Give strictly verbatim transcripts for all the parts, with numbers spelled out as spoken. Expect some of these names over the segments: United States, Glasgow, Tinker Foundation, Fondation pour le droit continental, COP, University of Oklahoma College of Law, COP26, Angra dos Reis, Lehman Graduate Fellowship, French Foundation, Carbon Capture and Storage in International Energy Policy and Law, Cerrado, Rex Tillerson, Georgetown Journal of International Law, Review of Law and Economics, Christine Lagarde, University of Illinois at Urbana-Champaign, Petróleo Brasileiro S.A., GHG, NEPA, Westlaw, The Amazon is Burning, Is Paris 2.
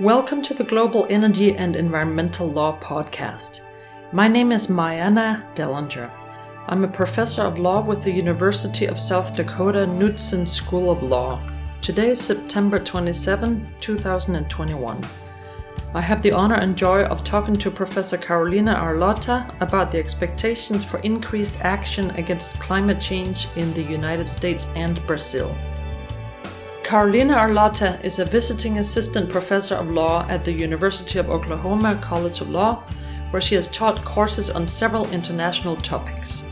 Welcome to the Global Energy and Environmental Law Podcast. My name is Myanna Dellinger. I'm a professor of law with the University of South Dakota Knudsen School of Law. Today is September twenty-seventh, two thousand twenty-one. I have the honor and joy of talking to Professor Carolina Arlota about the expectations for increased action against climate change in the United States and Brazil. Carolina Arlota is a visiting assistant professor of law at the University of Oklahoma College of Law, where she has taught courses on several international topics.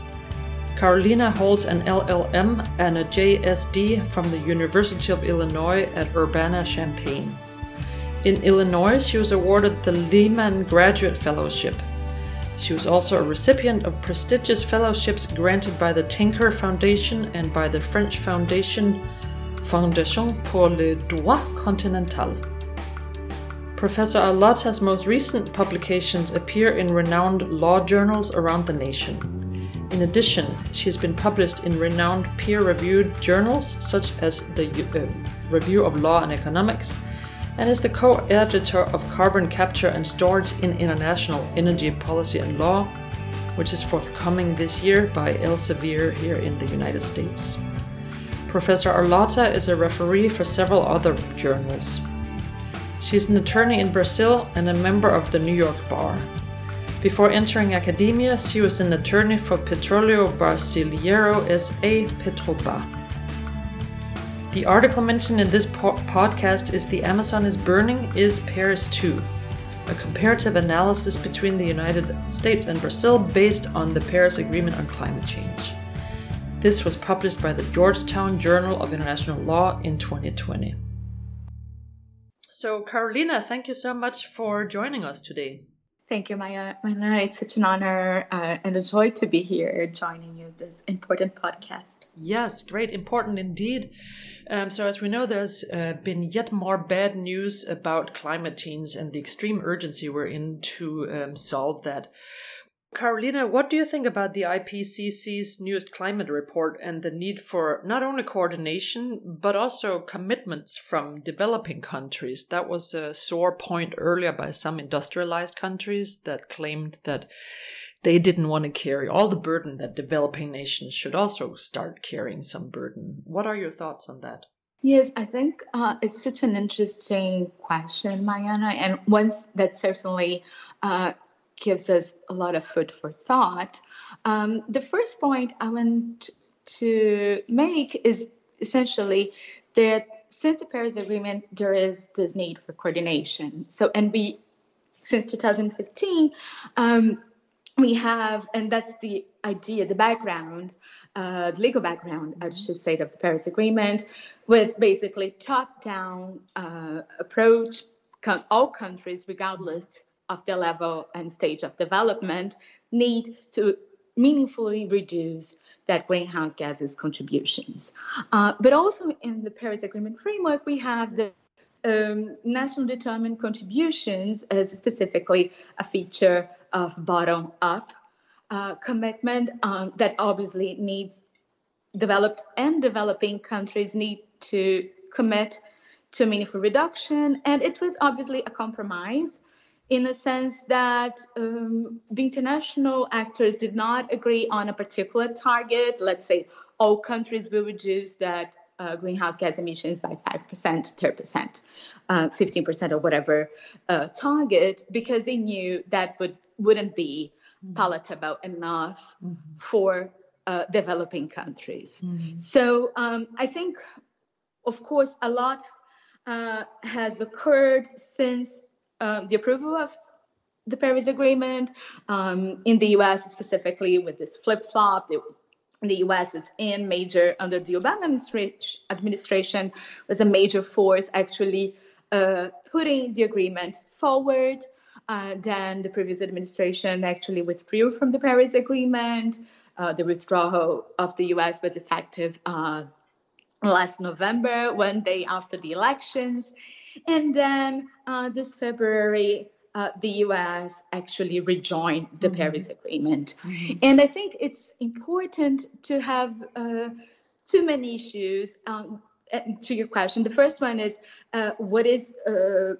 Carolina holds an L L M and a J S D from the University of Illinois at Urbana-Champaign. In Illinois, she was awarded the Lehman Graduate Fellowship. She was also a recipient of prestigious fellowships granted by the Tinker Foundation and by the French Foundation, Fondation pour le droit continental. Professor Arlota's most recent publications appear in renowned law journals around the nation. In addition, she has been published in renowned peer-reviewed journals such as the uh, Review of Law and Economics, and is the co-editor of Carbon Capture and Storage in International Energy Policy and Law, which is forthcoming this year by Elsevier here in the United States. Professor Arlota is a referee for several other journals. She's an attorney in Brazil and a member of the New York Bar. Before entering academia, she was an attorney for Petróleo Brasileiro S A Petrobras. The article mentioned in this po- podcast is The Amazon is Burning, Is Paris two? A comparative analysis between the United States and Brazil based on the Paris Agreement on Climate Change. This was published by the Georgetown Journal of International Law in twenty twenty. So, Carolina, thank you so much for joining us today. Thank you, Maya. Maya, it's such an honor uh, and a joy to be here joining you this important podcast. Yes, great, important indeed. Um, so, as we know, there's uh, been yet more bad news about climate change and the extreme urgency we're in to um, solve that. Carolina, what do you think about the I P C C's newest climate report and the need for not only coordination, but also commitments from developing countries? That was a sore point earlier by some industrialized countries that claimed that they didn't want to carry all the burden, that developing nations should also start carrying some burden. What are your thoughts on that? Yes, I think uh, it's such an interesting question, Myanna, and one that certainly uh, gives us a lot of food for thought. Um, the first point I want to make is essentially that since the Paris Agreement, there is this need for coordination. So, and we, since two thousand fifteen, um, we have, and that's the idea, the background, uh, the legal background, I should say, of the Paris Agreement, with basically top-down uh, approach, com- all countries, regardless of the level and stage of development, need to meaningfully reduce that greenhouse gases contributions. Uh, but also in the Paris Agreement framework, we have the um, national determined contributions as specifically a feature of bottom-up uh, commitment um, that obviously needs developed and developing countries need to commit to meaningful reduction. And it was obviously a compromise in the sense that um, the international actors did not agree on a particular target. Let's say all countries will reduce that uh, greenhouse gas emissions by five percent, ten percent, uh, fifteen percent or whatever uh, target, because they knew that would, wouldn't be palatable enough mm-hmm. for uh, developing countries. Mm-hmm. So um, I think, of course, a lot uh, has occurred since Um, the approval of the Paris Agreement um, in the U S specifically with this flip-flop. The, the U S was in major, under the Obama administration, was a major force actually uh, putting the agreement forward. Uh, then the previous administration actually withdrew from the Paris Agreement. Uh, the withdrawal of the U S was effective uh, last November, one day after the elections. And then uh, this February, uh, the U S actually rejoined the mm-hmm. Paris Agreement. Mm-hmm. And I think it's important to have uh, two main issues um, to your question. The first one is, uh, what is uh,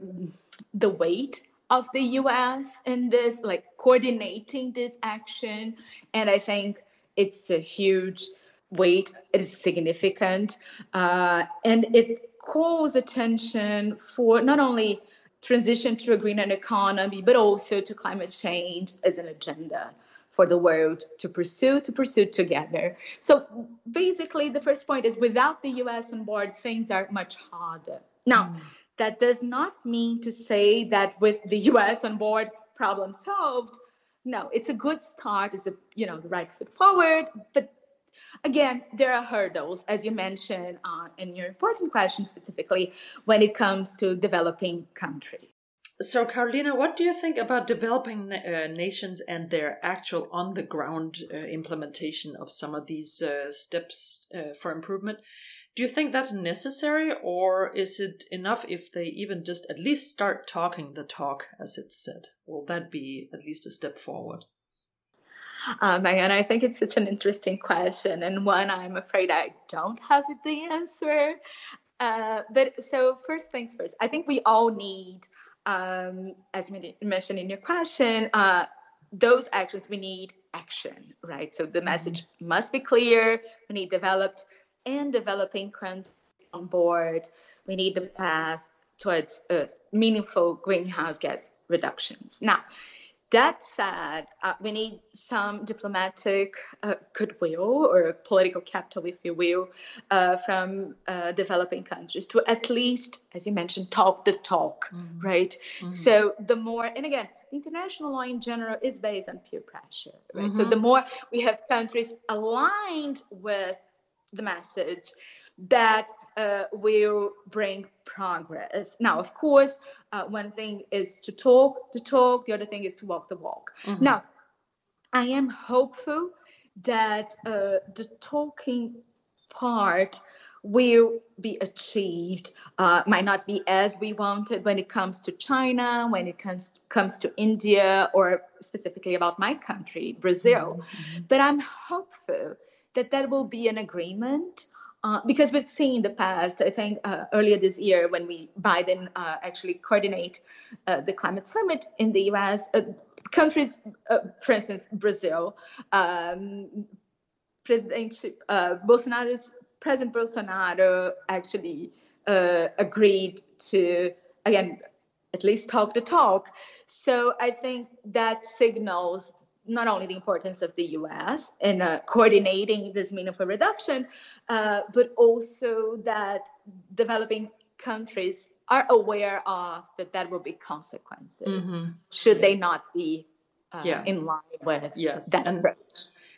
the weight of the U S in this, like coordinating this action? And I think it's a huge weight. It is significant. Uh, and it calls attention for not only transition to a greener economy, but also to climate change as an agenda for the world to pursue, to pursue together. So basically, the first point is without the U S on board, things are much harder. Now, mm. that does not mean to say that with the U S on board, problem solved. No, it's a good start, it's a, you know, the right foot forward. But again, there are hurdles, as you mentioned uh, in your important question specifically, when it comes to developing countries. So, Carolina, what do you think about developing uh, nations and their actual on-the-ground uh, implementation of some of these uh, steps uh, for improvement? Do you think that's necessary, or is it enough if they even just at least start talking the talk, as it's said? Will that be at least a step forward? Um, and I think it's such an interesting question, and one I'm afraid I don't have the answer. Uh, but so, first things first, I think we all need... Um, as mentioned in your question, uh, those actions, we need action, right? So the message must be clear. We need developed and developing countries on board. We need the path towards uh, meaningful greenhouse gas reductions. Now, that said, uh, we need some diplomatic uh, goodwill or political capital, if you will, uh, from uh, developing countries to at least, as you mentioned, talk the talk, mm-hmm. right? Mm-hmm. So the more, and again, international law in general is based on peer pressure, right? Mm-hmm. So the more we have countries aligned with the message, that uh, will bring progress. Now, of course, uh, one thing is to talk the talk, the other thing is to walk the walk. Mm-hmm. Now, I am hopeful that uh, the talking part will be achieved, uh, might not be as we wanted when it comes to China, when it comes, comes to India, or specifically about my country, Brazil. Mm-hmm. But I'm hopeful that there will be an agreement. Uh, because we've seen in the past, I think uh, earlier this year when we Biden uh, actually coordinate uh, the climate summit in the U S, uh, countries, uh, for instance, Brazil, um, President uh, Bolsonaro's President Bolsonaro actually uh, agreed to, again, at least talk the talk. So I think that signals not only the importance of the U S in uh, coordinating this meaningful reduction, uh, but also that developing countries are aware of that there will be consequences mm-hmm. should yeah. they not be uh, yeah. in line with yes. that and, approach.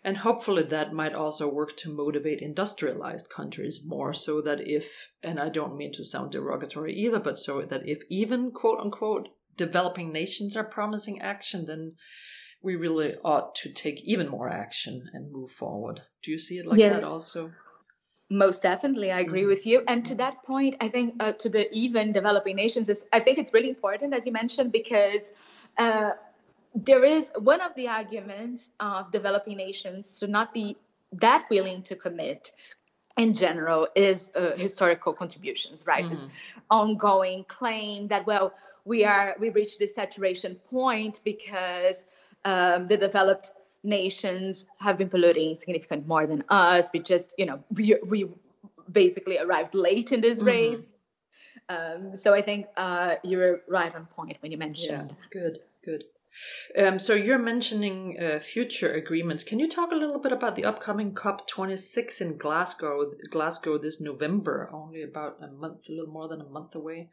And hopefully that might also work to motivate industrialized countries more, so that if, and I don't mean to sound derogatory either, but so that if even quote unquote developing nations are promising action, then we really ought to take even more action and move forward. Do you see it like yes. that also? Most definitely, I agree mm-hmm. with you. And to that point, I think uh, to the even developing nations, is, I think it's really important, as you mentioned, because uh, there is one of the arguments of developing nations to not be that willing to commit in general is uh, historical contributions, right? Mm-hmm. This ongoing claim that, well, we are we reached this saturation point because Um, the developed nations have been polluting significantly more than us. We just, you know, we, we basically arrived late in this mm-hmm. race. Um, so I think uh, you were right on point when you mentioned. Yeah, good, good. Um, so you're mentioning uh, future agreements. Can you talk a little bit about the upcoming COP twenty-six in Glasgow, Glasgow this November, only about a month, a little more than a month away?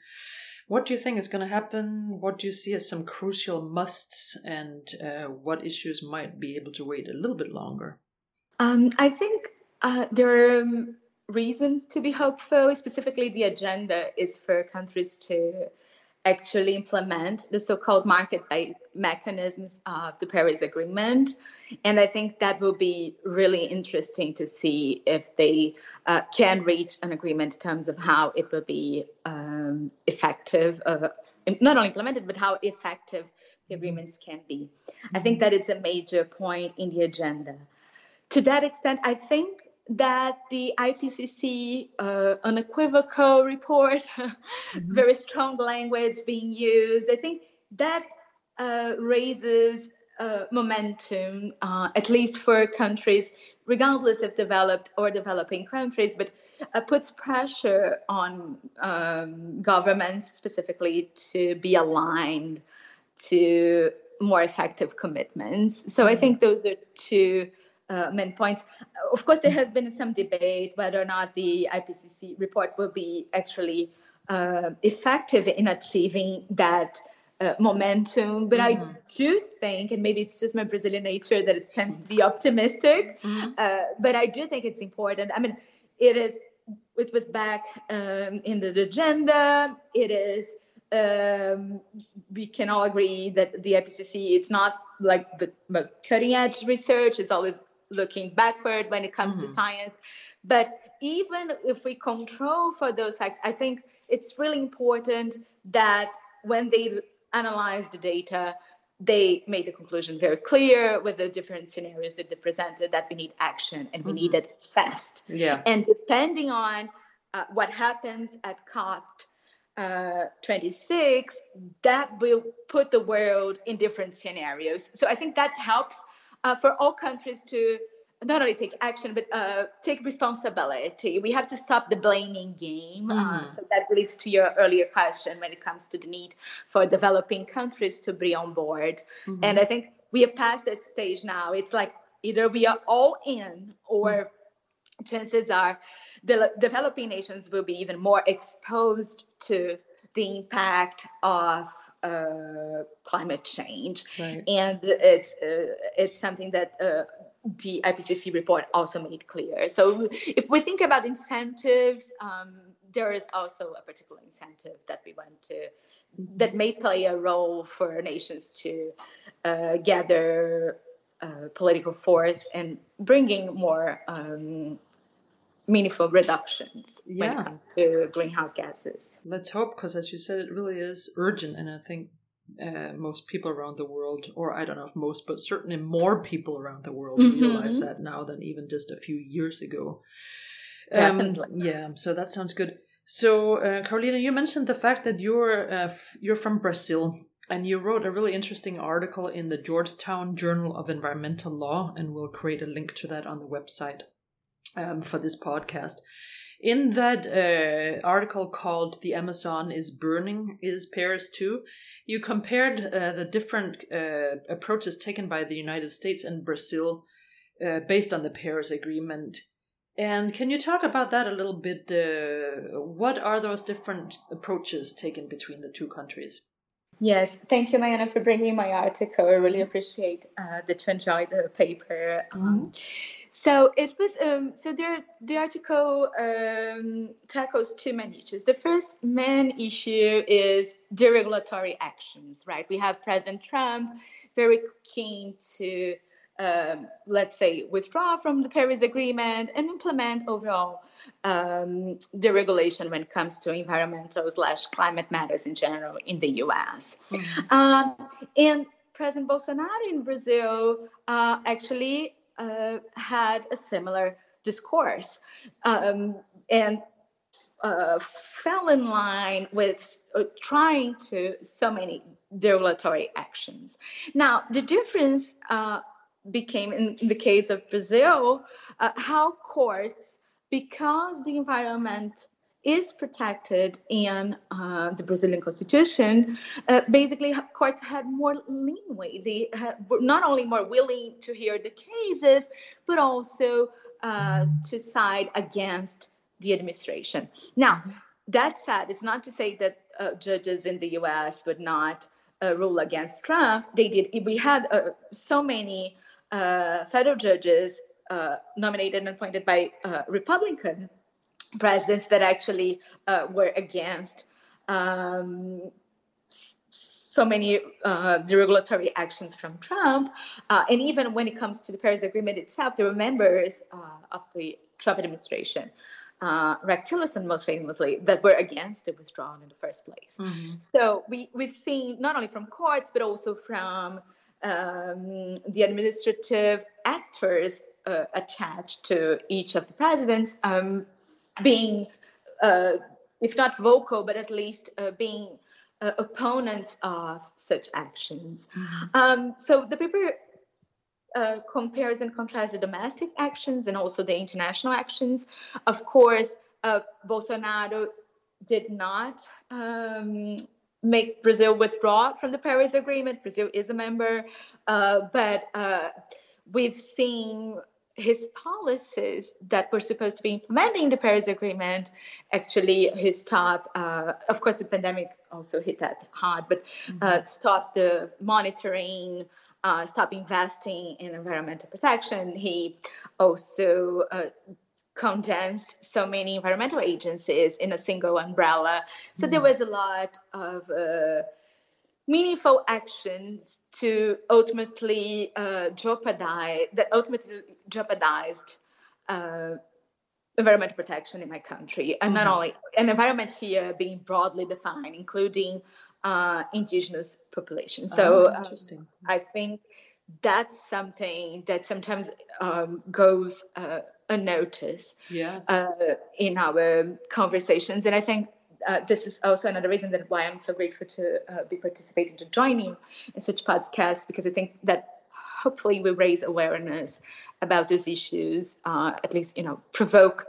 What do you think is going to happen? What do you see as some crucial musts, and uh, what issues might be able to wait a little bit longer? Um, I think uh, there are reasons to be hopeful. Specifically, the agenda is for countries to actually implement the so-called market-based mechanisms of the Paris Agreement. And I think that will be really interesting to see if they uh, can reach an agreement in terms of how it will be um, effective, uh, not only implemented, but how effective the agreements can be. I think that it's a major point in the agenda. To that extent, I think that the I P C C uh, unequivocal report, mm-hmm. very strong language being used, I think that uh, raises uh, momentum, uh, at least for countries, regardless of developed or developing countries, but uh, puts pressure on um, governments specifically to be aligned to more effective commitments. So I think those are two uh, main points. Of course, there has been some debate whether or not the I P C C report will be actually uh, effective in achieving that uh, momentum. But mm-hmm. I do think, and maybe it's just my Brazilian nature that it tends to be optimistic, mm-hmm. uh, but I do think it's important. I mean, it is. It was back um, in the agenda. It is. Um, we can all agree that the I P C C, it's not like the most cutting-edge research. It's always looking backward when it comes mm-hmm. to science. But even if we control for those facts, I think it's really important that when they analyze the data, they made the conclusion very clear with the different scenarios that they presented, that we need action and we mm-hmm. need it fast. Yeah. And depending on uh, what happens at COP, Uh, twenty-six, that will put the world in different scenarios. So I think that helps uh, for all countries to not only take action, but uh, take responsibility. We have to stop the blaming game. Mm. Uh, so that leads to your earlier question when it comes to the need for developing countries to be on board. Mm-hmm. And I think we have passed that stage now. It's like either we are all in or mm. chances are the developing nations will be even more exposed to the impact of uh, climate change. Right. And it's, uh, it's something that uh, the I P C C report also made clear. So if we think about incentives, um, there is also a particular incentive that we want to, that may play a role for nations to uh, gather uh, political force and bringing more um, meaningful reductions yeah. when it comes to greenhouse gases. Let's hope, because as you said, it really is urgent. And I think uh, most people around the world, or I don't know if most, but certainly more people around the world mm-hmm. realize that now than even just a few years ago. Um, yeah, so that sounds good. So, uh, Carolina, you mentioned the fact that you're uh, f- you're from Brazil, and you wrote a really interesting article in the Georgetown Journal of Environmental Law, and we'll create a link to that on the website. Um, for this podcast. In that uh, article called The Amazon is Burning, Is Paris two, you compared uh, the different uh, approaches taken by the United States and Brazil uh, based on the Paris Agreement. And can you talk about that a little bit? Uh, what are those different approaches taken between the two countries? Yes, thank you, Myanna, for bringing my article. I really appreciate uh, that you enjoyed the paper. Um, mm-hmm. So it was um, so there, the article um, tackles two main issues. The first main issue is deregulatory actions, right? We have President Trump very keen to, um, let's say, withdraw from the Paris Agreement and implement overall um, deregulation when it comes to environmental slash climate matters in general in the U S. Mm-hmm. Um, and President Bolsonaro in Brazil uh, actually Uh, had a similar discourse um, and uh, fell in line with uh, trying to so many deregulatory actions. Now, the difference uh, became, in the case of Brazil, uh, how courts, because the environment is protected in uh, the Brazilian constitution, uh, basically courts had more leeway. They had, were not only more willing to hear the cases, but also uh, to side against the administration. Now, that said, it's not to say that uh, judges in the U S would not uh, rule against Trump. They did. We had uh, so many uh, federal judges uh, nominated and appointed by uh, Republican presidents that actually uh, were against um, so many uh, deregulatory actions from Trump. Uh, and even when it comes to the Paris Agreement itself, there were members uh, of the Trump administration, uh, Rex Tillerson most famously, that were against it withdrawal in the first place. Mm-hmm. So we, we've seen not only from courts, but also from um, the administrative actors uh, attached to each of the presidents um, being, uh, if not vocal, but at least uh, being uh, opponents of such actions. Mm-hmm. Um, so the paper uh, compares and contrasts the domestic actions and also the international actions. Of course, uh, Bolsonaro did not um, make Brazil withdraw from the Paris Agreement. Brazil is a member, uh, but uh, we've seen his policies that were supposed to be implementing the Paris Agreement. Actually, his stop, uh, of course, the pandemic also hit that hard, but mm-hmm. uh, stop the monitoring, uh, stop investing in environmental protection. He also uh, condensed so many environmental agencies in a single umbrella. So mm. there was a lot of uh, meaningful actions to ultimately uh, jeopardize, that ultimately jeopardized uh, environmental protection in my country. And mm. not only an environment here being broadly defined, including uh, indigenous populations. So oh, interesting. Um, I think that's something that sometimes um, goes uh, unnoticed yes. uh, in our conversations. And I think uh, this is also another reason that why I'm so grateful to uh, be participating, to join you in such podcasts, because I think that hopefully we raise awareness about these issues, uh, at least, you know, provoke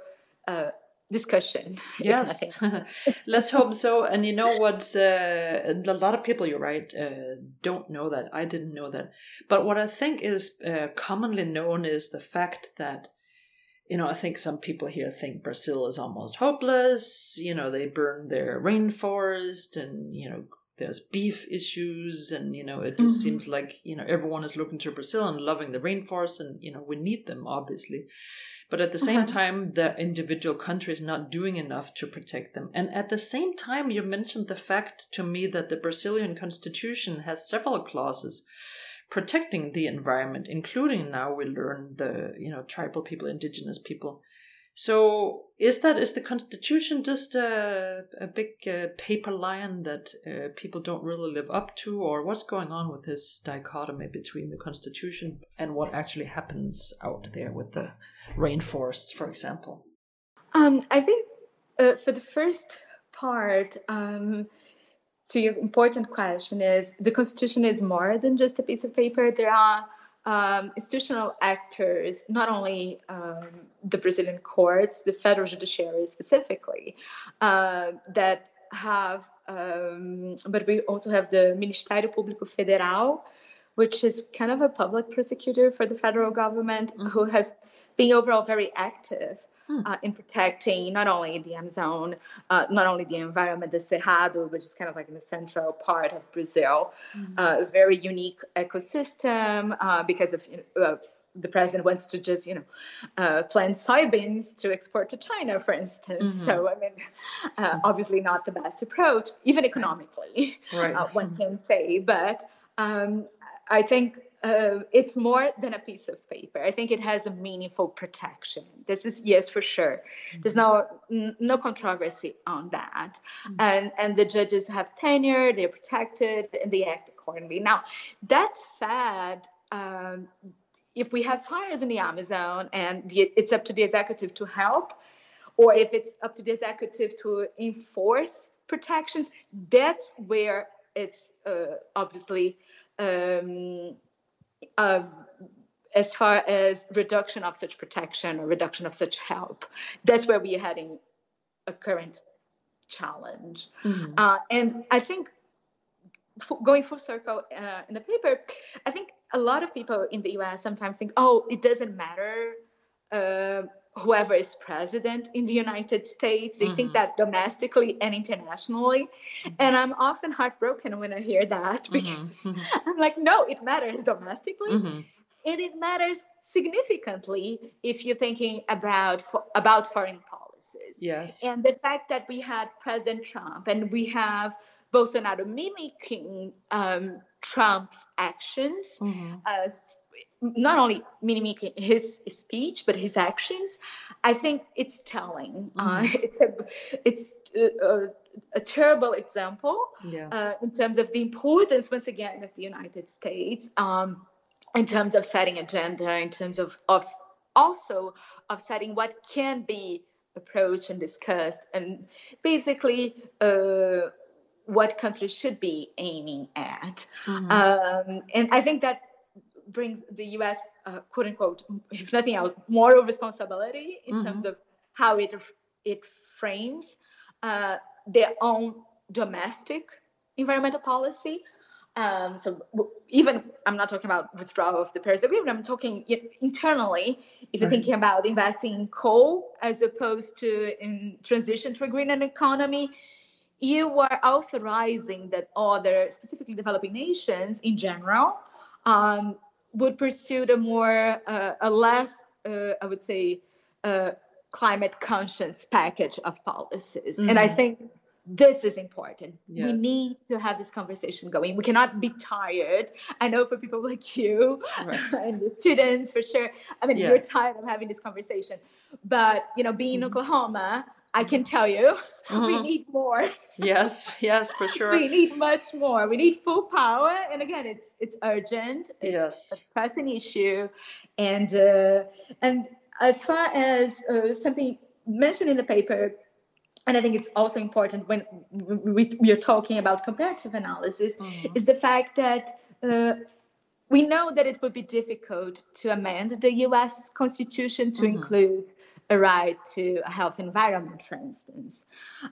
uh, discussion. Yes, let's hope so. And you know what, uh, a lot of people, you're right, uh, don't know that. I didn't know that. But what I think is uh, commonly known is the fact that, you know, I think some people here think Brazil is almost hopeless. You know, they burn their rainforest and, you know, there's beef issues. And, you know, it just mm-hmm. seems like, you know, everyone is looking to Brazil and loving the rainforest. And, you know, we need them, obviously. But at the same okay. time, the individual country is not doing enough to protect them. And at the same time, you mentioned the fact to me that the Brazilian constitution has several clauses protecting the environment, including now we learn the, you know, tribal people, indigenous people. So is that, is the constitution just a, a big uh, paper lion that uh, people don't really live up to? Or what's going on with this dichotomy between the constitution and what actually happens out there with the rainforests, for example? Um, I think uh, for the first part, um, so your important question is, the Constitution is more than just a piece of paper. There are um, institutional actors, not only um, the Brazilian courts, the federal judiciary specifically, uh, that have, um, but we also have the Ministério Público Federal, which is kind of a public prosecutor for the federal government, mm-hmm. who has been overall very active Hmm. Uh, in protecting not only the Amazon, uh, not only the environment, the Cerrado, which is kind of like in the central part of Brazil, mm-hmm. uh, a very unique ecosystem uh, because of uh, the president wants to just, you know, uh, plant soybeans to export to China, for instance. Mm-hmm. So, I mean, uh, obviously not the best approach, even economically, right. uh, one can say. But um, I think Uh, it's more than a piece of paper. I think it has a meaningful protection. This is, yes, for sure. Mm-hmm. There's no n- no controversy on that. Mm-hmm. And and the judges have tenure, they're protected, and they act accordingly. Now, that said, um, if we have fires in the Amazon and the, it's up to the executive to help, or if it's up to the executive to enforce protections, that's where it's uh, obviously... Um, Uh, as far as reduction of such protection or reduction of such help, that's where we are having a current challenge. Mm-hmm. Uh, and I think f- going full circle uh, in the paper, I think a lot of people in the U S sometimes think, oh, it doesn't matter uh, whoever is president in the United States. They mm-hmm. think that domestically and internationally. Mm-hmm. And I'm often heartbroken when I hear that because mm-hmm. Mm-hmm. I'm like, no, it matters domestically. Mm-hmm. And it matters significantly if you're thinking about, about foreign policies. Yes. And the fact that we had President Trump and we have Bolsonaro mimicking um, Trump's actions, mm-hmm. uh, not only mimicking his speech, but his actions, I think it's telling. Mm-hmm. Uh, it's a, it's a, a terrible example yeah. uh, in terms of the importance, once again, of the United States, um, in terms of setting agenda, in terms of, of also of setting what can be approached and discussed, and basically uh, what countries should be aiming at. Mm-hmm. Um, and I think that brings the U S, uh, quote unquote, if nothing else, more responsibility in mm-hmm. terms of how it it frames uh, their own domestic environmental policy. Um, so even, I'm not talking about withdrawal of the Paris Agreement, I'm talking internally, if you're right. thinking about investing in coal as opposed to in transition to a green economy, you are authorizing that other, specifically developing nations in general, um, would pursue a more, uh, a less, uh, I would say, uh, climate conscious package of policies. Mm-hmm. And I think this is important. Yes. We need to have this conversation going. We cannot be tired. I know for people like you right. and the students, for sure. I mean, yeah. you're tired of having this conversation. But, you know, being mm-hmm. in Oklahoma, I can tell you, mm-hmm. we need more. Yes, yes, for sure. We need much more. We need full power. And again, it's it's urgent. It's yes. a pressing issue. And, uh, and as far as uh, something mentioned in the paper, and I think it's also important when we, we are talking about comparative analysis, mm-hmm. is the fact that uh, we know that it would be difficult to amend the U S Constitution to mm-hmm. include a right to a healthy environment, for instance.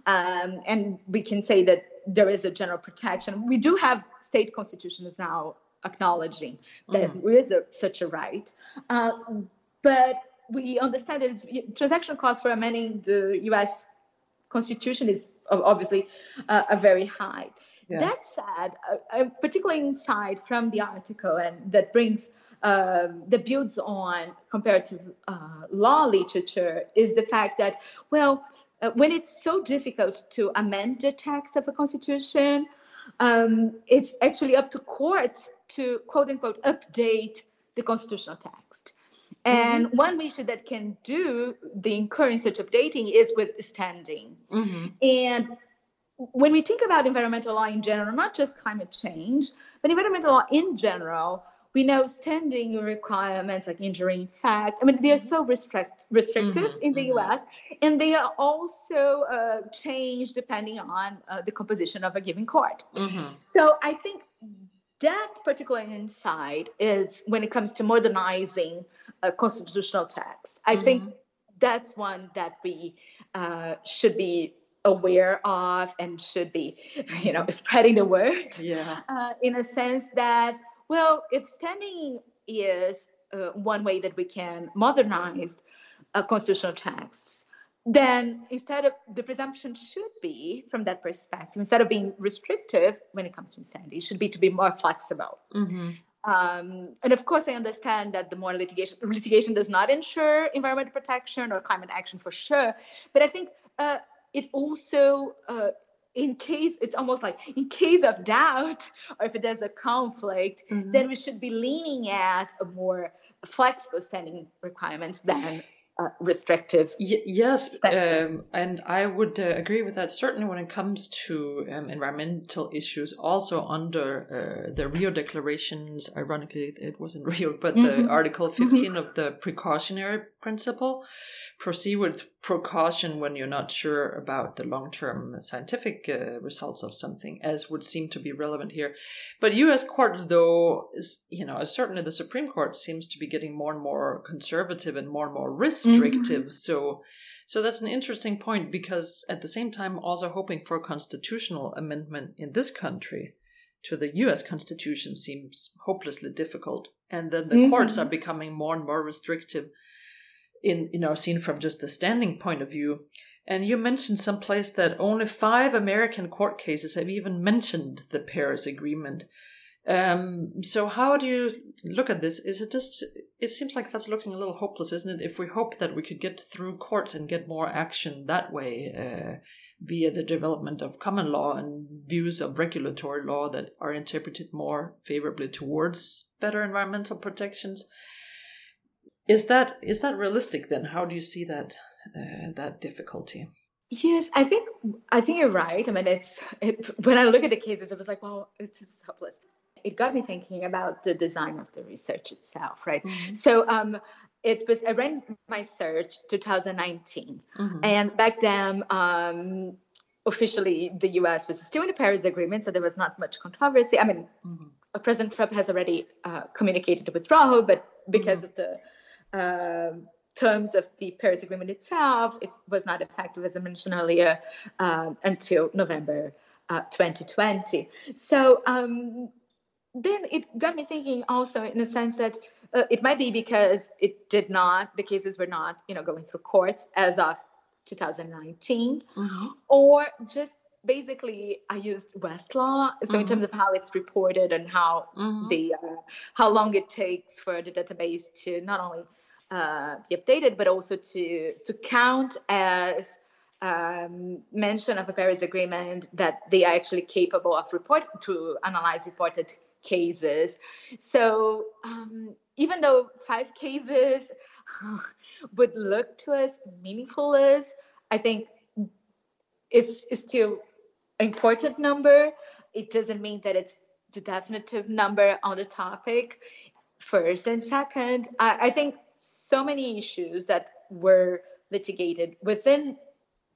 Um, and we can say that there is a general protection. We do have state constitutions now acknowledging that mm-hmm. there is a, such a right. Uh, but we understand that transaction costs for amending the U S Constitution is obviously uh, a very high. Yeah. That said, a, a particular insight from the article, and that brings, uh, that builds on comparative uh, law literature, is the fact that, well, uh, when it's so difficult to amend the text of a constitution, um, it's actually up to courts to, quote unquote, update the constitutional text. And mm-hmm. one issue that can do the encouraging such updating is withstanding. Mm-hmm. And when we think about environmental law in general, not just climate change, but environmental law in general, we know standing requirements like injury in fact, I mean, they are so restrict, restrictive mm-hmm. in the mm-hmm. U S, and they are also uh, changed depending on uh, the composition of a given court. Mm-hmm. So I think that particular insight is when it comes to modernizing a constitutional text. I mm-hmm. think that's one that we uh, should be aware of and should be, you know, spreading the word. Yeah. Uh, in a sense that, well, if standing is uh, one way that we can modernize uh, constitutional texts, then instead of the presumption should be from that perspective, instead of being restrictive when it comes to standing, it should be to be more flexible. Mm-hmm. Um, and of course, I understand that the more litigation, litigation does not ensure environmental protection or climate action for sure. But I think uh, it also, uh, in case, it's almost like in case of doubt, or if there's a conflict, mm-hmm. then we should be leaning at a more flexible standing requirements than Uh, restrictive. Y- yes, um, and I would uh, agree with that. Certainly, when it comes to um, environmental issues, also under uh, the Rio declarations, ironically, it, it wasn't Rio, but mm-hmm. the Article fifteen mm-hmm. of the precautionary principle, proceed with precaution when you're not sure about the long-term scientific uh, results of something, as would seem to be relevant here. But U S courts, though, is, you know, certainly the Supreme Court seems to be getting more and more conservative and more and more risk. Restrictive. Mm-hmm. So, so that's an interesting point, because at the same time, also hoping for a constitutional amendment in this country to the U S Constitution seems hopelessly difficult. And then the mm-hmm. courts are becoming more and more restrictive in, you know, seen from just the standing point of view. And you mentioned someplace that only five American court cases have even mentioned the Paris Agreement. Um, so how do you look at this? Is it just, it seems like that's looking a little hopeless, isn't it? If we hope that we could get through courts and get more action that way, uh, via the development of common law and views of regulatory law that are interpreted more favorably towards better environmental protections. Is that, is that realistic then? How do you see that, uh, that difficulty? Yes, I think, I think you're right. I mean, it's, it, when I look at the cases, it was like, well, it's hopeless. It got me thinking about the design of the research itself, right? Mm-hmm. So um, it was, I ran my search twenty nineteen. Mm-hmm. And back then, um, officially, the U S was still in the Paris Agreement, so there was not much controversy. I mean, mm-hmm. President Trump has already uh, communicated a withdrawal, but because mm-hmm. of the uh, terms of the Paris Agreement itself, it was not effective, as I mentioned earlier, uh, until November uh, twenty twenty. So um, then it got me thinking also in the sense that uh, it might be because it did not, the cases were not, you know, going through courts as of twenty nineteen, mm-hmm. or just basically I used Westlaw. So mm-hmm. in terms of how it's reported and how mm-hmm. the uh, how long it takes for the database to not only uh, be updated, but also to to count as um, mention of a Paris Agreement that they are actually capable of report to analyze reported cases. So um, even though five cases would look to us meaningful as, I think it's, it's still an important number. It doesn't mean that it's the definitive number on the topic, first and second. I, I think so many issues that were litigated within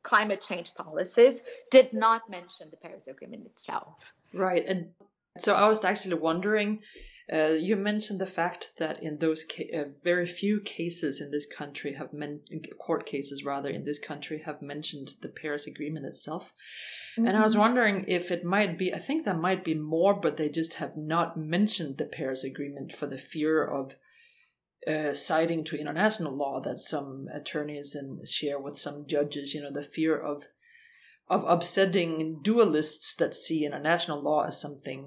climate change policies did not mention the Paris Agreement itself. Right. And so I was actually wondering, Uh, you mentioned the fact that in those ca- uh, very few cases in this country have men- court cases rather in this country have mentioned the Paris Agreement itself. Mm-hmm. And I was wondering if it might be, I think there might be more, but they just have not mentioned the Paris Agreement for the fear of uh, citing to international law that some attorneys and share with some judges, you know, the fear of of upsetting dualists that see international law as something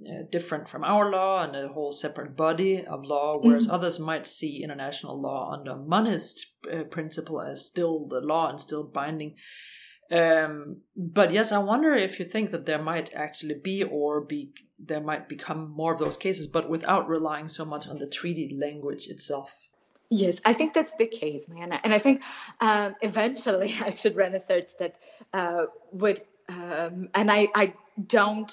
uh, different from our law and a whole separate body of law, whereas mm-hmm. others might see international law under monist uh, principle as still the law and still binding. Um, but yes, I wonder if you think that there might actually be or be there might become more of those cases, but without relying so much on the treaty language itself. Yes, I think that's the case, Myanna. And I think um, eventually I should run a search that uh, would, um, and I, I don't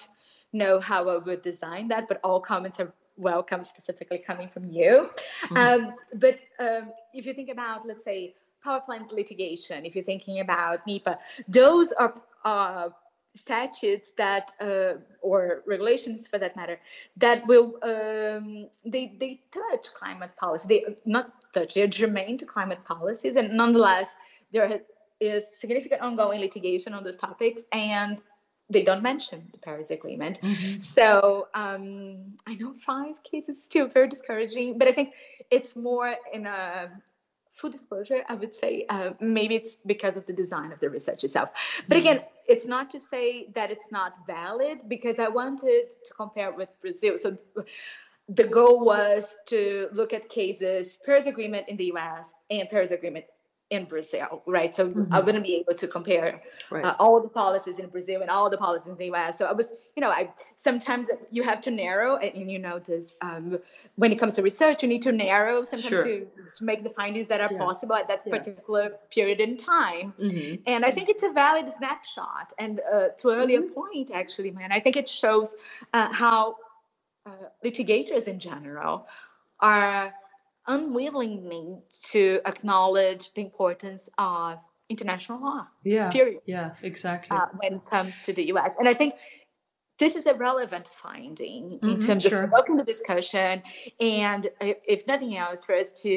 know how I would design that, but all comments are welcome, specifically coming from you. Mm. Um, but um, if you think about, let's say, power plant litigation, if you're thinking about NEPA, those are uh, statutes that, uh, or regulations for that matter, that will, um, they, they touch climate policy. They not touch, they're germane to climate policies. And nonetheless, there is significant ongoing litigation on those topics, and they don't mention the Paris Agreement. Mm-hmm. So um, I know five cases is still very discouraging, but I think it's more in a full disclosure, I would say, uh, maybe it's because of the design of the research itself. But again, it's not to say that it's not valid, because I wanted to compare with Brazil. So the goal was to look at cases, Paris Agreement in the U S and Paris Agreement in Brazil, right? So mm-hmm. I wouldn't be able to compare right. uh, all the policies in Brazil and all the policies in the U S. So I was, you know, I sometimes you have to narrow, and you know this, um, when it comes to research, you need to narrow sometimes sure. to, to make the findings that are yeah. possible at that yeah. particular period in time. Mm-hmm. And I think it's a valid snapshot. And uh, to an earlier mm-hmm. point, actually, man, I think it shows uh, how uh, litigators in general are unwillingly to acknowledge the importance of international law. Yeah, period. Yeah, exactly. Uh, when it comes to the U S. And I think this is a relevant finding mm-hmm, in terms sure. of provoking the discussion. And if, if nothing else, for us to,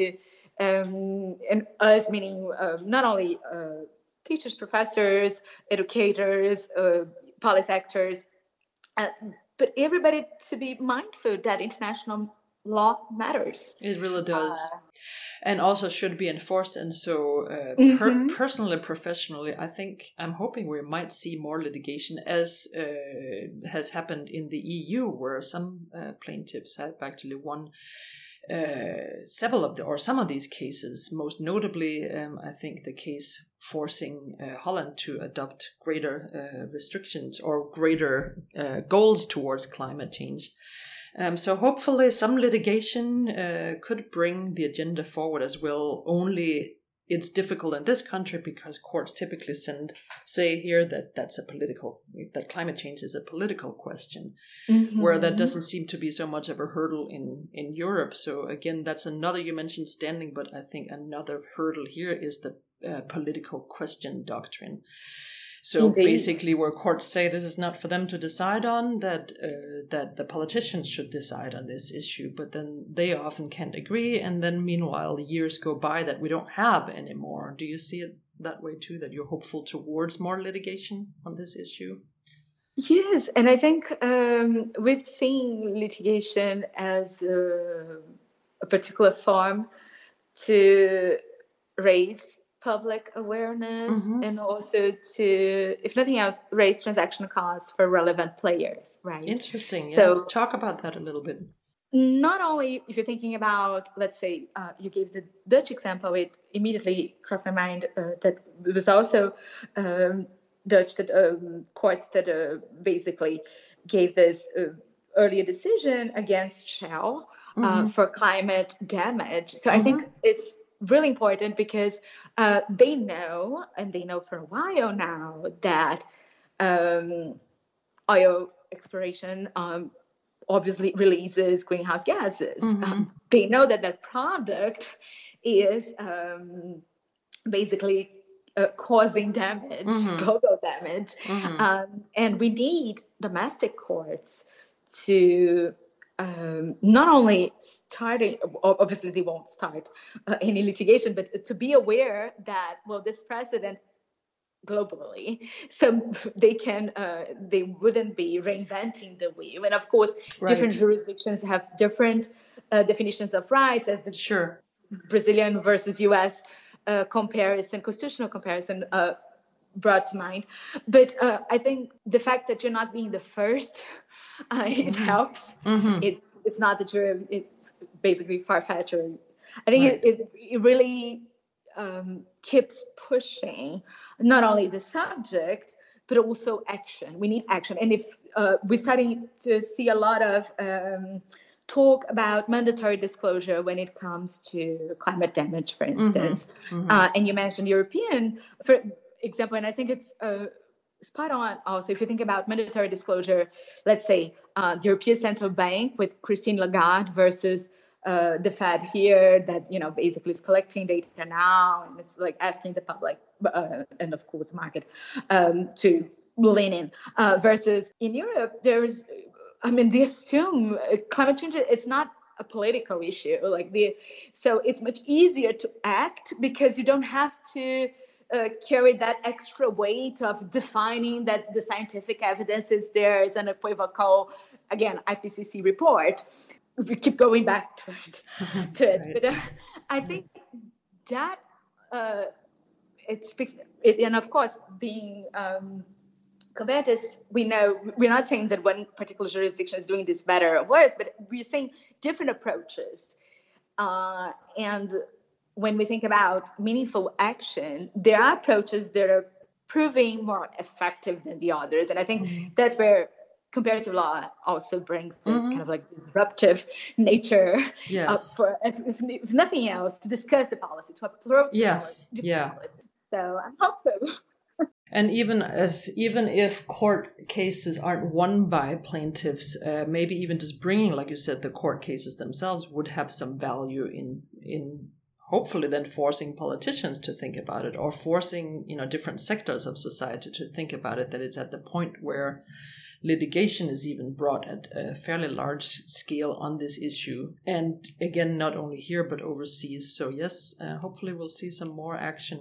um, and us meaning uh, not only uh, teachers, professors, educators, uh, policy actors, uh, but everybody to be mindful that international law matters. It really does. Uh, and also should be enforced. And so uh, mm-hmm. per- personally, professionally, I think I'm hoping we might see more litigation as uh, has happened in the E U, where some uh, plaintiffs have actually won uh, several of the, or some of these cases, most notably, um, I think the case forcing uh, Holland to adopt greater uh, restrictions or greater uh, goals towards climate change. Um, so hopefully some litigation uh, could bring the agenda forward as well, only It's difficult in this country because courts typically send, say here that that's a political, that climate change is a political question, mm-hmm. where that doesn't seem to be so much of a hurdle in, in Europe. So again, that's another, you mentioned standing, but I think another hurdle here is the uh, political question doctrine. So Indeed. Basically where courts say this is not for them to decide on, that uh, that the politicians should decide on this issue, but then they often can't agree. And then meanwhile, years go by that we don't have anymore. Do you see it that way too, that you're hopeful towards more litigation on this issue? Yes, and I think um, we've seen litigation as a, a particular form to raise public awareness, mm-hmm. and also to, if nothing else, raise transaction costs for relevant players, right? Interesting. So yes. Talk about that a little bit. Not only if you're thinking about, let's say, uh, you gave the Dutch example, it immediately crossed my mind uh, that it was also um, Dutch that, um, courts that uh, basically gave this uh, earlier decision against Shell mm-hmm. uh, for climate damage. So mm-hmm. I think it's really important because uh, they know, and they know for a while now, that um, oil exploration um, obviously releases greenhouse gases. Mm-hmm. Um, they know that that product is um, basically uh, causing damage, mm-hmm. global damage. Mm-hmm. Um, and we need domestic courts to Um, not only starting, obviously they won't start uh, any litigation, but to be aware that, well, this precedent globally, so they can, uh, they wouldn't be reinventing the wheel. And of course, right. different jurisdictions have different uh, definitions of rights, as the sure. Brazilian versus U S uh, comparison, constitutional comparison uh, brought to mind. But uh, I think the fact that you're not being the first Uh, it mm-hmm. helps. Mm-hmm. It's it's not that you're it's basically far-fetched. I think right. it, it it really um, keeps pushing not only the subject but also action. We need action, and if uh, we're starting to see a lot of um, talk about mandatory disclosure when it comes to climate damage, for instance. Mm-hmm. Mm-hmm. Uh, and you mentioned European, for example, and I think it's. Uh, Spot on. Also, if you think about mandatory disclosure, let's say uh, the European Central Bank with Christine Lagarde versus uh, the Fed here, that you know basically is collecting data now, and it's like asking the public uh, and of course market um, to lean in. Uh, versus in Europe, there's, I mean, they assume climate change. It's not a political issue, like the so it's much easier to act because you don't have to. Uh, carry that extra weight of defining that the scientific evidence is there is an unequivocal, again, I P C C report. We keep going back to it. To it. Right. But uh, I think that uh, it speaks, it, and of course, being um, compared to, we know, we're not saying that one particular jurisdiction is doing this better or worse, but we're saying different approaches. Uh, and when we think about meaningful action, there are approaches that are proving more effective than the others. And I think mm-hmm. that's where comparative law also brings this mm-hmm. kind of like disruptive nature yes. up for, if, if nothing else, to discuss the policy, to approach yes. the policy. Yeah. Policy. So I'm hopeful. And even as even if court cases aren't won by plaintiffs, uh, maybe even just bringing, like you said, the court cases themselves would have some value in in hopefully then forcing politicians to think about it, or forcing, you know, different sectors of society to think about it, that it's at the point where litigation is even brought at a fairly large scale on this issue. And again, not only here, but overseas. So yes, uh, hopefully we'll see some more action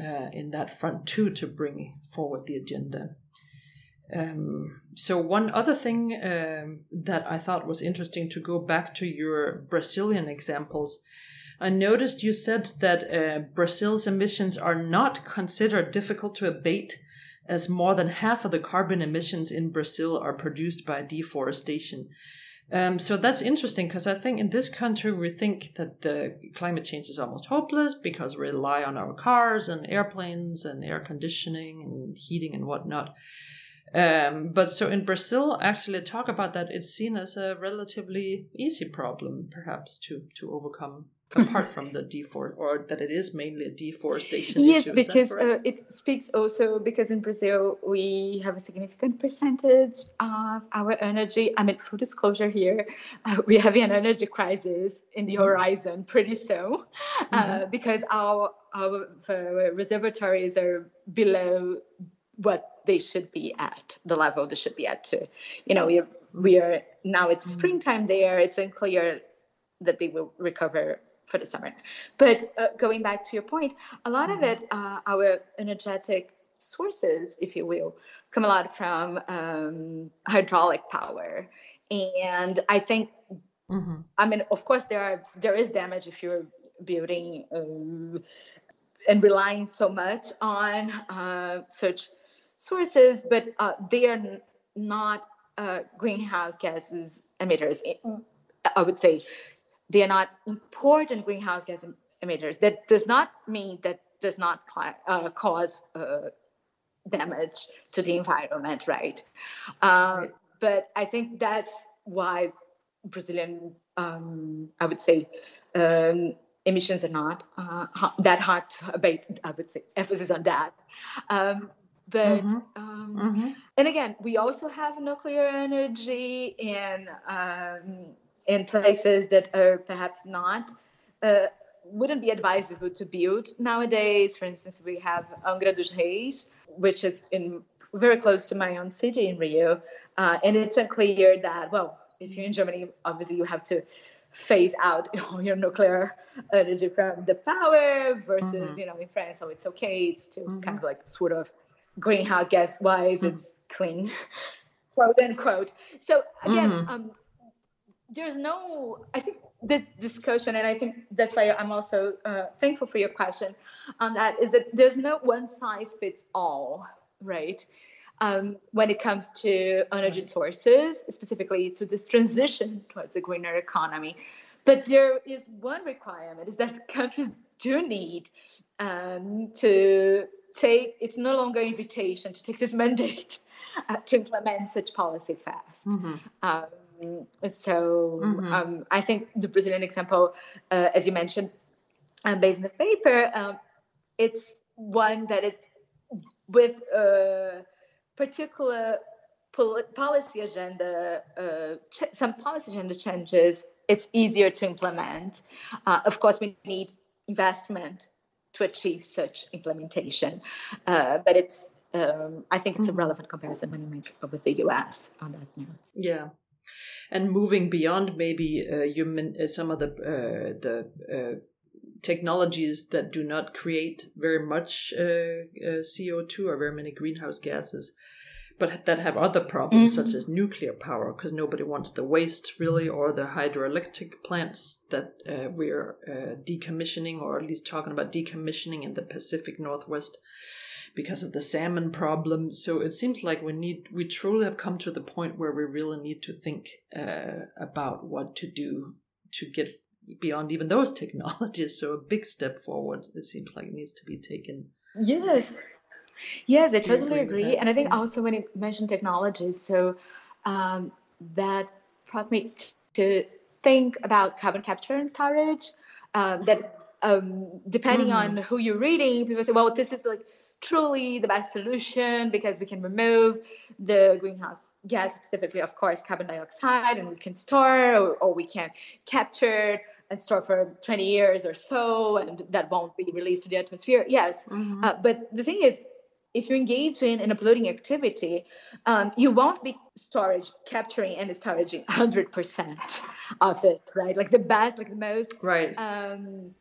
uh, in that front too, to bring forward the agenda. Um, so one other thing um, that I thought was interesting, to go back to your Brazilian examples, I noticed you said that uh, Brazil's emissions are not considered difficult to abate, as more than half of the carbon emissions in Brazil are produced by deforestation. Um, so that's interesting, because I think in this country we think that the climate change is almost hopeless because we rely on our cars and airplanes and air conditioning and heating and whatnot. Um, but so in Brazil, actually talk about that, it's seen as a relatively easy problem, perhaps, to, to overcome. apart from the deforest, or that it is mainly a deforestation yes, issue. Yes, because uh, it speaks also because in Brazil we have a significant percentage of our energy. I mean, full disclosure here, uh, we have an energy crisis in the horizon pretty soon uh, mm-hmm. because our our uh, reservoirs are below what they should be at, the level they should be at. To, you know, we are, we are now it's mm-hmm. springtime there. It's unclear that they will recover for the summer. But uh, going back to your point, a lot mm-hmm. of it, uh, our energetic sources, if you will, come a lot from um, hydraulic power. And I think, mm-hmm. I mean, of course, there are there is damage if you're building uh, and relying so much on uh, such sources, but uh, they are n- not uh, greenhouse gases emitters. It, I would say they are not important greenhouse gas emitters. That does not mean that does not uh, cause uh, damage to the environment, right? Uh, but I think that's why Brazilian, um, I would say, um, emissions are not uh, that hard to abate. I would say emphasis on that. Um, But, mm-hmm. Um, mm-hmm. and again, we also have nuclear energy in, um, in places that are perhaps not, uh, wouldn't be advisable to build nowadays. For instance, we have Angra dos Reis, which is in very close to my own city in Rio. Uh, and it's unclear that, well, if you're in Germany, obviously you have to phase out your nuclear energy from the power versus, mm-hmm. you know, in France, so it's okay. It's still mm-hmm. kind of like sort of greenhouse gas wise, mm. it's clean, quote unquote. So again, mm. um, there's no, I think the discussion, and I think that's why I'm also uh, thankful for your question on that, is that there's no one size fits all, right? Um, when it comes to energy sources, specifically to this transition towards a greener economy. But there is one requirement, is that countries do need um, to Take, it's no longer an invitation to take this mandate uh, to implement such policy fast. Mm-hmm. Um, so mm-hmm. um, I think the Brazilian example, uh, as you mentioned, uh, based on the paper, um, it's one that it's with a particular pol- policy agenda, uh, ch- some policy agenda changes, it's easier to implement. Uh, of course, we need investment to achieve such implementation, uh, but it's um, I think it's a relevant comparison when you make it with the U S on that note. Yeah, and moving beyond maybe uh, human, uh, some of the uh, the uh, technologies that do not create very much uh, uh, C O two or very many greenhouse gases, but that have other problems mm-hmm. such as nuclear power, because nobody wants the waste really, or the hydroelectric plants that uh, we're uh, decommissioning, or at least talking about decommissioning in the Pacific Northwest because of the salmon problem. So it seems like we need, we truly have come to the point where we really need to think uh, about what to do to get beyond even those technologies. So a big step forward, it seems like, needs to be taken. Yes. Yes, I totally agree. And I think also when you mentioned technologies, so um, that brought me t- to think about carbon capture and storage, um, that um, depending mm-hmm. on who you're reading, people say, well, this is like truly the best solution because we can remove the greenhouse gas, specifically, of course, carbon dioxide, and we can store or, or we can capture and store for twenty years or so, and that won't be released to the atmosphere. Yes, mm-hmm. uh, but the thing is, if you engage in an uploading activity, um, you won't be storage, capturing and storing one hundred percent of it, right? Like the best, like the most right. um,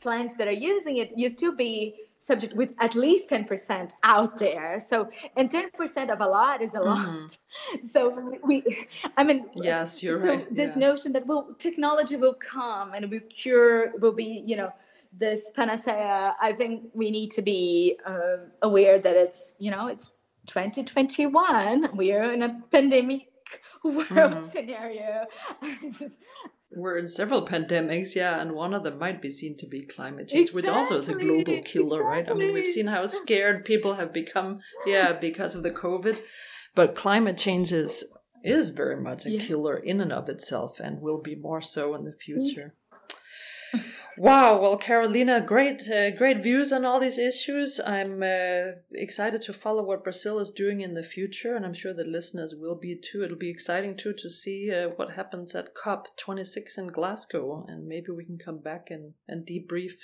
plants that are using it used to be subject with at least ten percent out there. So, and ten percent of a lot is a mm-hmm. lot. So we, I mean, yes, you're so right. This yes. notion that, well, technology will come and will cure, will be, you know, this panacea, I think we need to be uh, aware that it's, you know, it's twenty twenty-one. We are in a pandemic world mm-hmm. scenario. We're in several pandemics, yeah, and one of them might be seen to be climate change, exactly. which also is a global killer, exactly. right? I mean, we've seen how scared people have become, yeah, because of the COVID, but climate change is, is very much a yeah. killer in and of itself, and will be more so in the future. Mm-hmm. Wow. Well, Carolina, great, uh, great views on all these issues. I'm uh, excited to follow what Brazil is doing in the future, and I'm sure the listeners will be too. It'll be exciting too to see uh, what happens at C O P twenty-six in Glasgow, and maybe we can come back and, and debrief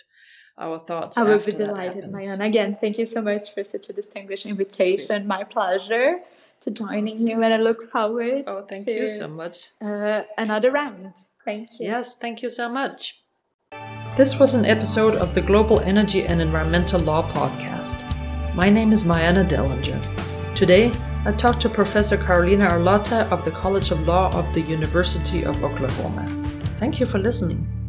our thoughts. I will after be delighted, Myanna. Again, thank you so much for such a distinguished invitation. My pleasure to joining you, and I look forward. Oh, thank to, you so much. Uh, another round. Thank you. Yes, thank you so much. This was an episode of the Global Energy and Environmental Law Podcast. My name is Myanna Dellinger. Today, I talked to Professor Carolina Arlota of the College of Law of the University of Oklahoma. Thank you for listening.